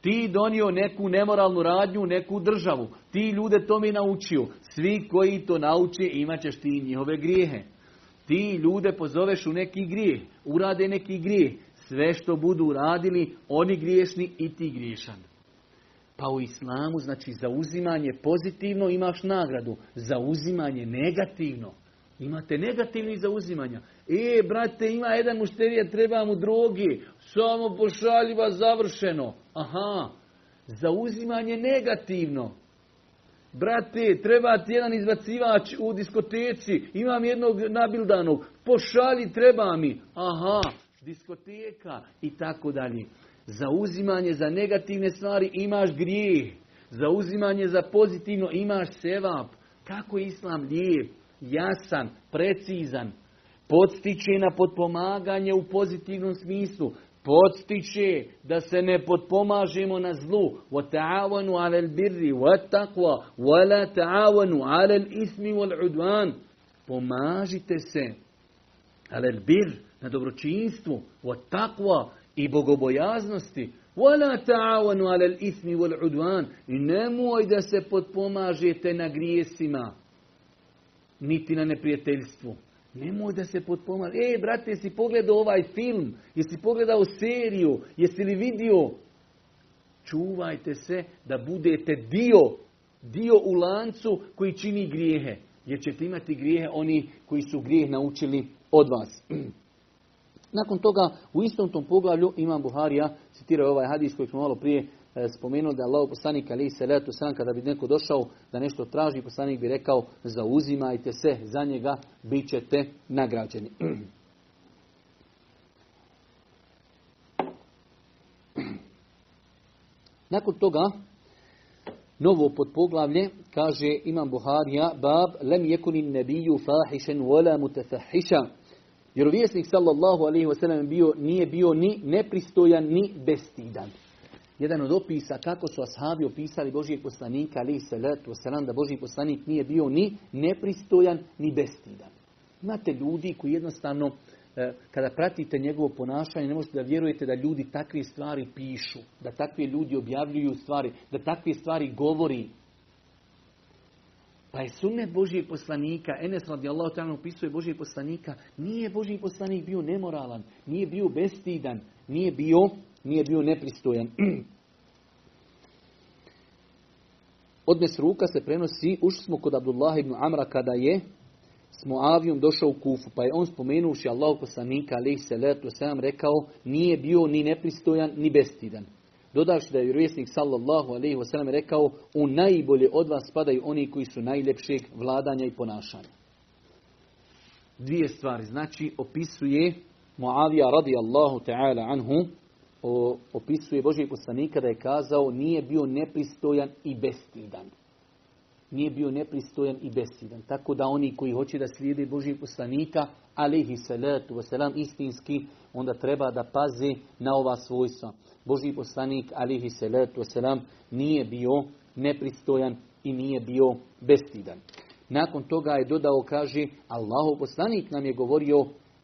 Ti donio neku nemoralnu radnju, neku državu. Ti ljude to mi naučio. Svi koji to nauče imat ćeš ti njihove grijehe. Ti ljude pozoveš u neki grijeh, urade neki grijeh. Sve što budu radili, oni griješni i ti griješan. Pa u islamu, znači, zauzimanje pozitivno imaš nagradu. Zauzimanje negativno. Imate negativni zauzimanja. Brate, ima jedan mušterija, treba mu droge. Samo pošaljiva, završeno. Aha, zauzimanje negativno. Brate, treba ti jedan izbacivač u diskoteci. Imam jednog nabildanog. Pošalji, treba mi. Aha, diskoteka i tako dalje. Zauzimanje za negativne stvari imaš grijeh. Zauzimanje za pozitivno imaš sevap. Kako je islam lijep, jasan, precizan. Podstiče na potpomaganje u pozitivnom smislu. Podstiče da se ne potpomažemo na zlu. وَتَعَوَنُوا عَلَى الْبِرِّ وَالتَّقْوَى وَلَا تَعَوَنُوا عَلَى الْإِثْمِ وَالْعُدْوَانِ. Pomažite se. Alel bir, na dobročinstvu, wa taqwa i bogobojaznosti, wa la ta'awanu 'ala al-ithmi wal-'udwan, i nemoj da se potpomažete na grijesima, niti na neprijateljstvu. Nemoj da se potpomažete. Brate, jesi pogledao ovaj film, jesi pogledao seriju, jesi li vidio? Čuvajte se da budete dio u lancu koji čini grijehe, jer ćete imati grijehe oni koji su grijeh naučili od vas. Nakon toga u istom tom poglavlju Imam Buharija citirao ovaj hadis koji smo malo prije spomenuli, da Allahov poslanik alejhi selatu vesselam kada bi neko došao da nešto traži, poslanik bi rekao: zauzimajte se za njega, bit ćete nagrađeni. Nakon toga novo podpoglavlje kaže Imam Buharija: bab lem yekunin nabiju fahišen wala mutafahiša. Jer vjesnik sallallahu alejhi ve sellem nije bio ni nepristojan ni bestidan. Jedan od opisa kako su ashabi opisali Božijeg poslanika alejhi selatu vesselam, da Božji poslanik nije bio ni nepristojan ni bestidan. Imate ljudi koji jednostavno kada pratite njegovo ponašanje ne možete da vjerujete da ljudi takve stvari pišu, da takvi ljudi objavljuju stvari, da takve stvari govori. Pa je sunnet Božijeg poslanika, Enes radijallahu ta'ala opisuje Božijeg poslanika, nije Božji poslanik bio nemoralan, nije bio bestidan, nije bio nepristojan. Od Mesruka se prenosi: ušli smo kod Abdullah ibn Amra kada je s Muavijom došao u Kufu, pa je on spomenuši Allahov poslanika alejhi selatu vesselam rekao: nije bio ni nepristojan ni bestidan. Dodavši da je vjerovjesnik sallallahu alejhi ve sellem rekao: u najbolje od vas spadaju oni koji su najljepšeg vladanja i ponašanja. Dvije stvari. Znači, opisuje Muavija radijallahu ta'ala anhu, opisuje Božijeg poslanika da je kazao nije bio nepristojan i bestidan. Nije bio nepristojan i bestidan. Tako da oni koji hoće da slijede Božijeg poslanika alejhi salatu vesselam istinski, onda treba da pazi na ova svojstva. Božji poslanik alejhi salatu vesselam nije bio nepristojan i nije bio bestidan. Nakon toga je dodao, kaže: Allahov poslanik nam je govorio: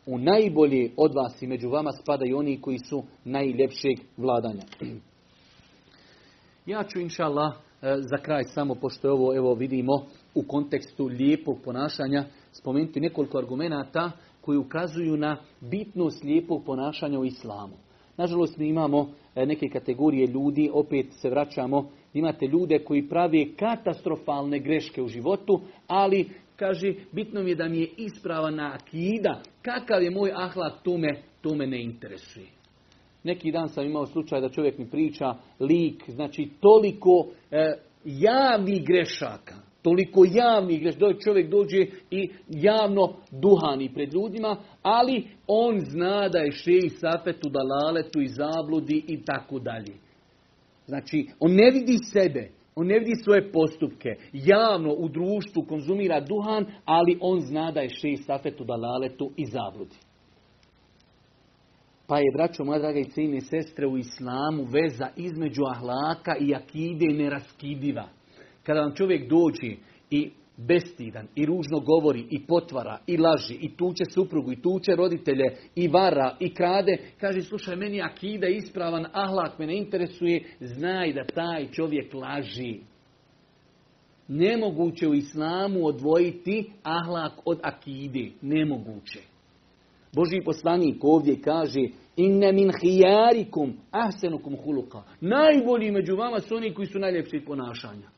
u najbolje od vas i među vama spadaju oni koji su najljepšeg vladanja. Ja ću inšallah za kraj samo, pošto ovo evo vidimo u kontekstu lijepog ponašanja, spomenuti nekoliko argumenata koji ukazuju na bitnost lijepog ponašanja u islamu. Nažalost, mi imamo neke kategorije ljudi, opet se vraćamo, imate ljude koji prave katastrofalne greške u životu, ali kaže: bitno mi je da mi je ispravna akida, kakav je moj ahlak, to me ne interesuje. Neki dan sam imao slučaj da čovjek mi priča lik, znači toliko javnih grešaka, toliko javnih grešaka, čovjek dođe i javno duhani pred ljudima, ali on zna da je šejh safet u dalaletu i zabludi i tako dalje. Znači, on ne vidi sebe, on ne vidi svoje postupke, javno u društvu konzumira duhan, ali on zna da je šejh safet u dalaletu i zabludi. Pa je, braćo moja draga i cijene sestre, u islamu veza između ahlaka i akide neraskidiva. Kada vam čovjek dođe i bestidan, i ružno govori, i potvara, i laži, i tuče suprugu, i tuče roditelje, i vara, i krade, kaže: slušaj, meni akida ispravan, ahlak me ne interesuje, znaj da taj čovjek laži. Nemoguće u islamu odvojiti ahlak od akide. Nemoguće. Božji poslanik ovdje kaže: inna min khiyarikum ahsanukum khuluqa. Najbolji među vama su oni koji su najljepši ponašanja.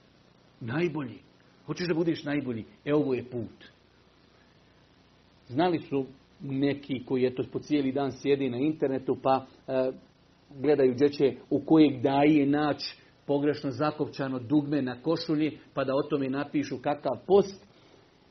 Najbolji. Hoćeš da budeš najbolji? Evo je put. Znali su neki koji eto po cijeli dan sjedi na internetu pa gledaju gdje će u kojeg daje naći pogrešno zakopčano dugme na košulji pa da o tome napišu kakav post.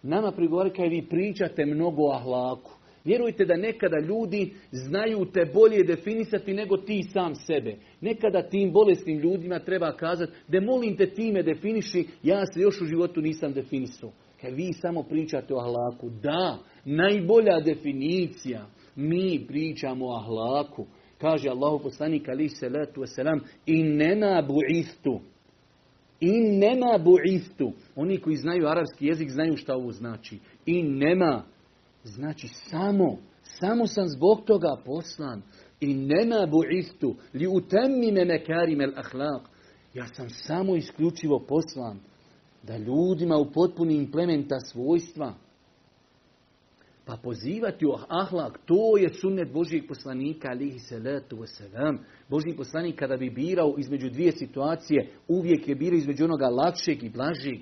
Nama prigovore kaj vi pričate mnogo o ahlaku. Vjerujte da nekada ljudi znaju te bolje definisati nego ti sam sebe. Nekada tim bolesnim ljudima treba kazati: da molim te, ti me definiši, ja se još u životu nisam definisao. Kaj vi samo pričate o ahlaku. Da, najbolja definicija, mi pričamo o ahlaku. Kaže Allahov poslanik alejhi selatu vesselam: innema bu'istu. Oni koji znaju arapski jezik znaju šta ovo znači. Innema znači samo sam zbog toga poslan. I nema bu'istu li utamime mekarim el ahlak. Ja sam samo isključivo poslan da ljudima upotpuni implementa svojstva. Pa pozivati o ahlak, to je sunnet Božijeg poslanika alejhi selatu vesselam. Božji poslanik kada bi birao između dvije situacije, uvijek je birao između onoga lakšeg i blažeg.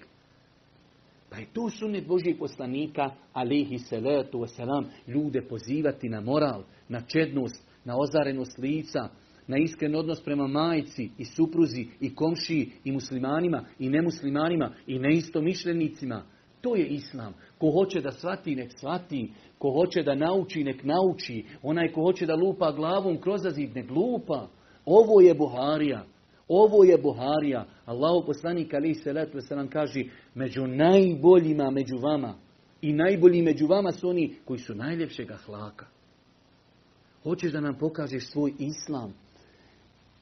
Pa je to sunnet Božijeg poslanika, alejhi selatu vesselam, ljude pozivati na moral, na čednost, na ozarenost lica, na iskren odnos prema majci i supruzi i komšiji i muslimanima i nemuslimanima i neistomišljenicima. To je islam. Ko hoće da shvati, nek shvati. Ko hoće da nauči, nek nauči. Onaj ko hoće da lupa glavom kroz zid, nek lupa. Ovo je Buharija. Ovo je Buharija. Allahov poslanik alejhi selatu vesselam kaže: među najboljima među vama i najbolji među vama su oni koji su najljepšeg ahlaka. Hoćeš da nam pokažeš svoj islam?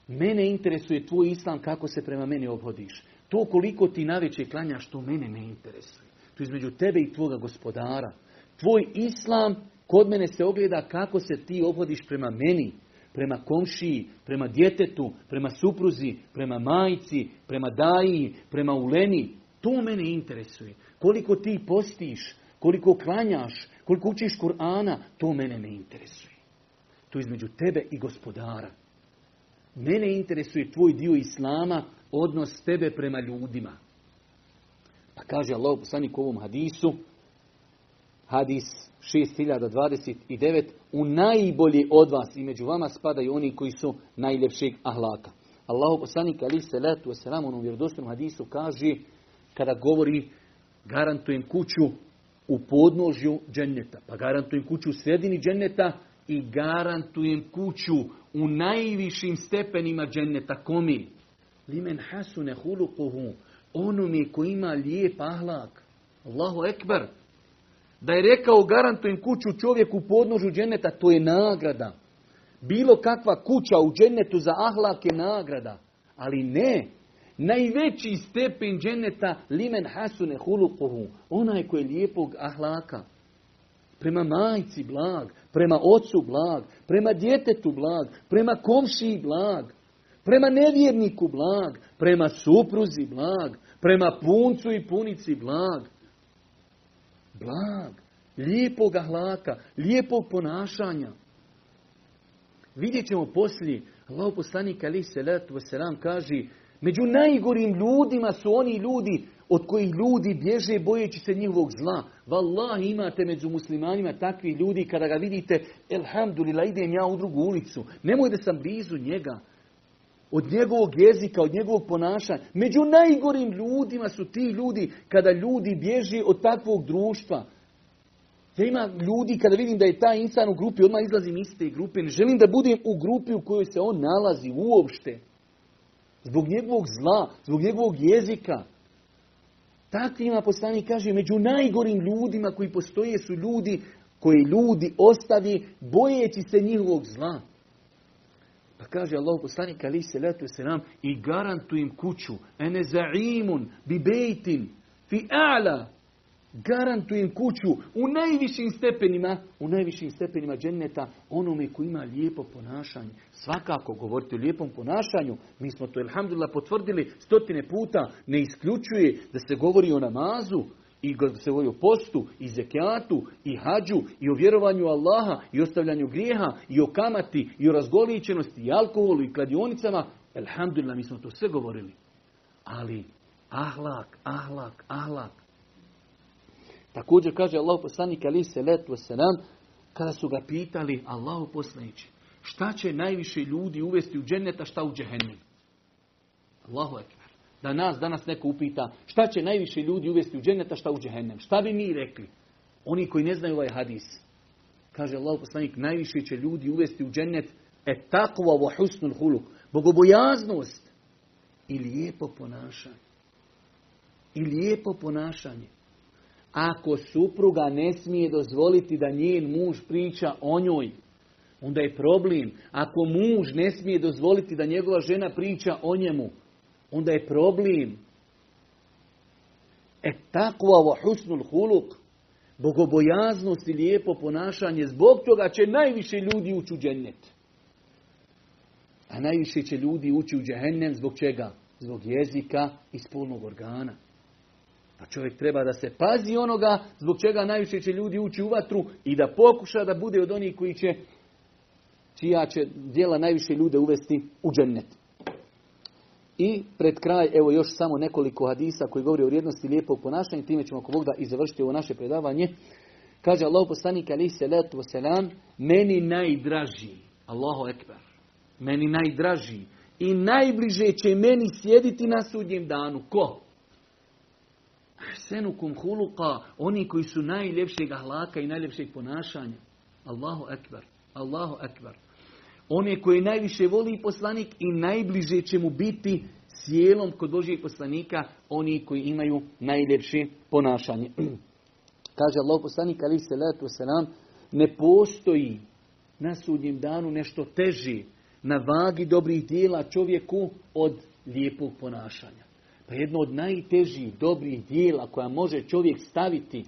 Mene interesuje tvoj islam, kako se prema meni obhodiš. To koliko ti navečer klanjaš, to mene ne interesuje. To između tebe i tvoga gospodara. Tvoj islam kod mene se ogleda kako se ti obhodiš prema meni, prema komšiji, prema djetetu, prema supruzi, prema majci, prema daji, prema ulemi. To mene interesuje. Koliko ti postiš, koliko klanjaš, koliko učiš Kur'ana, to mene ne interesuje. To između tebe i gospodara. Mene interesuje tvoj dio islama, odnos tebe prema ljudima. Pa kaže Allah poslanik u ovom hadisu, hadis 6029, u najbolji od vas i među vama spadaju oni koji su najljepšeg ahlaka. Allah poslanik alejhi selatu vesselam u vjerodostojnom hadisu kaže, kada govori garantujem kuću u podnožju dženneta, pa garantujem kuću u sredini dženneta i garantujem kuću u najvišim stepenima dženneta. Komi? Limen hasune hulukuhu. Onome koji ima lijep ahlak. Allahu ekber. Da je rekao garantujem kuću čovjeku u podnožju dženneta, to je nagrada. Bilo kakva kuća u džennetu za ahlak je nagrada. Ali ne. Najveći stepen dženneta, limen hasune hulukuhu. Onaj koji je lijepog ahlaka. Prema majci blag, prema ocu blag, prema djetetu blag, prema komšiji blag, prema nevjerniku blag, prema supruzi blag, prema puncu i punici blag. Blag, lijepog ahlaka, lijepog ponašanja. Vidjet ćemo poslije, Allah poslanik alejhi selatu vesselam kaže, među najgorim ljudima su oni ljudi od kojih ljudi bježe bojeći se njihovog zla. Vallahi imate među muslimanima takvi ljudi, kada ga vidite, elhamdulillah, idem ja u drugu ulicu. Nemoj da sam blizu njega. Od njegovog jezika, od njegovog ponašanja. Među najgorim ljudima su ti ljudi kada ljudi bježe od takvog društva. Ja ima ljudi, kada vidim da je taj insan u grupi, odmah izlazim iz te grupe. Ne želim da budem u grupi u kojoj se on nalazi uopšte. Zbog njegovog zla, zbog njegovog jezika. Takvima poslanik kaže, među najgorim ljudima koji postoje su ljudi koji ljudi ostavi bojeći se njihovog zla. Pa kaže Allah poslanik alejhi selatu vesselam, i garantujem kuću, ene za'imun bi bejtin fi a'la, garantujem kuću u najvišim stepenima, u najvišim stepenima dženneta, onome koji ima lijepo ponašanje. Svakako govoriti o lijepom ponašanju, mi smo to elhamdulillah potvrdili stotine puta, ne isključuje da se govori o namazu i da se govori o postu i zekijatu i hađu i o vjerovanju Allaha i ostavljanju grijeha i o kamati i o razgoličenosti i alkoholu i kladionicama. Elhamdulillah, mi smo to sve govorili. Ali ahlak, ahlak, ahlak. Također kaže Allahu poslanik alejhi selatu vesselam, kada su ga pitali, Allahu poslanici, šta će najviše ljudi uvesti u džennet, a šta u džehennem? Allahu ekber. Da nas danas neko upita, šta će najviše ljudi uvesti u džennet, a šta u džehennem? Šta bi mi rekli? Oni koji ne znaju ovaj hadis. Kaže Allahu poslanik, najviše će ljudi uvesti u džennet et-taqwa wa husnul huluk, bogobojaznost i lijepo ponašanje. I lijepo ponašanje. Ako supruga ne smije dozvoliti da njen muž priča o njoj, onda je problem. Ako muž ne smije dozvoliti da njegova žena priča o njemu, onda je problem. Et-taqwa wa husnul huluk, bogobojaznost i lijepo ponašanje, zbog toga će najviše ljudi ući u džennet. A najviše će ljudi ući u džehennem zbog čega? Zbog jezika i spolnog organa. Pa čovjek treba da se pazi onoga zbog čega najviše će ljudi ući u vatru i da pokuša da bude od onih koji će, čija će djela najviše ljude uvesti u džennet. I pred kraj, evo još samo nekoliko hadisa koji govori o vrijednosti lijepog ponašanja, time ćemo ako Bog da i završiti ovo naše predavanje. Kaže Allahu poslanik alejhi selatu vesselam, meni najdraži, Allahu ekber, meni najdraži i najbliže će meni sjediti na sudnjem danu. Ko? Ahsenukum huluqa, oni koji su najljepšeg ahlaka i najljepšeg ponašanja. Allahu ekber, Allahu ekber. One koje najviše voli poslanik i najbliže će mu biti sjelom kod Božijeg poslanika, oni koji imaju najljepše ponašanje. Kaže Allah poslanik alejhi selatu vesselam, ne postoji na sudnjem danu nešto teže na vagi dobrih djela čovjeku od lijepog ponašanja. Pa jedno od najtežih dobrih djela koja može čovjek staviti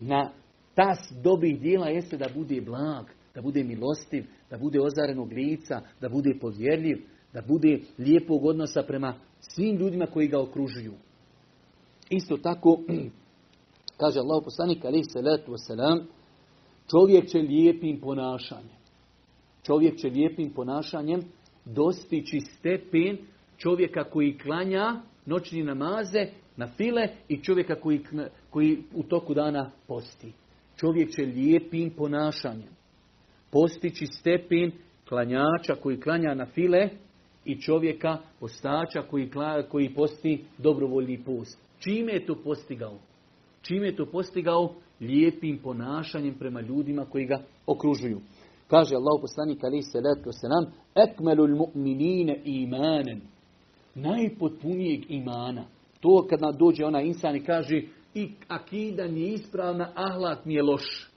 na tas dobrih djela jeste da bude blag, da bude milostiv, da bude ozarenog lica, da bude povjerljiv, da bude lijepog odnosa prema svim ljudima koji ga okružuju. Isto tako, kaže Allahu poslanik alejhi selatu vesselam, čovjek će lijepim ponašanjem. Čovjek će lijepim ponašanjem dostići stepen čovjeka koji klanja noćni namaze na file i čovjeka koji u toku dana posti. Čovjek će lijepim ponašanjem postići stepen klanjača koji klanja na file i čovjeka postača koji posti dobrovoljni post. Čime je to postigao? Čime je to postigao? Lijepim ponašanjem prema ljudima koji ga okružuju. Kaže Allahu poslanik alejhi selatu vesselam, ekmelul mu'minine imanen, najpotpunijeg imana. To kad nam dođe ona insan i kaže i akida nije ispravna, ahlak nije loš.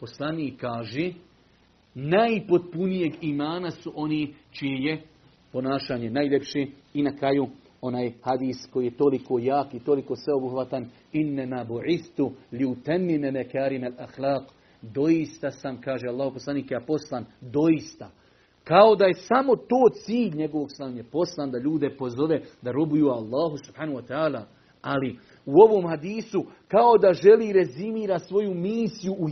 Poslanik kaže, najpotpunijeg imana su oni čije je ponašanje najljepše. I na kraju onaj hadis koji je toliko jak i toliko sveobuhvatan, innena bu'istu liutamina makarima al-akhlaq. Doista sam, kaže Allah poslanik, ja poslan, doista. Kao da je samo to cilj njegovog slanja, poslan da ljude pozove da robuju Allahu subhanahu wa ta'ala. Ali u ovom hadisu kao da želi rezimira svoju misiju u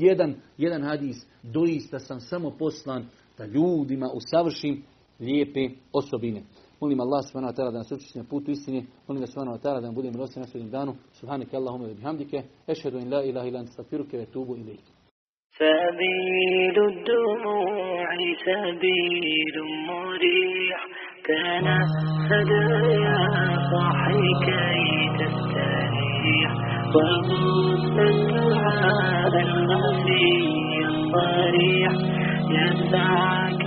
jedan hadis. Doista sam samo poslan da ljudima usavršim lijepe osobine. Molim Allah subhanahu wa ta'ala da nas učesti na putu istine. Molim ga subhanahu wa ta'ala da nam bude milostiv na sudnjem danu. Subhaneke Allahumma wa bihamdike. Ešhedu in la ilaha illa ente astaghfiruke ve etubu ilejk. سبيل الدموع سبيل مريح تنفد يا صاحي كي تستريح وغص الدعاء الغفي الصريح يسعك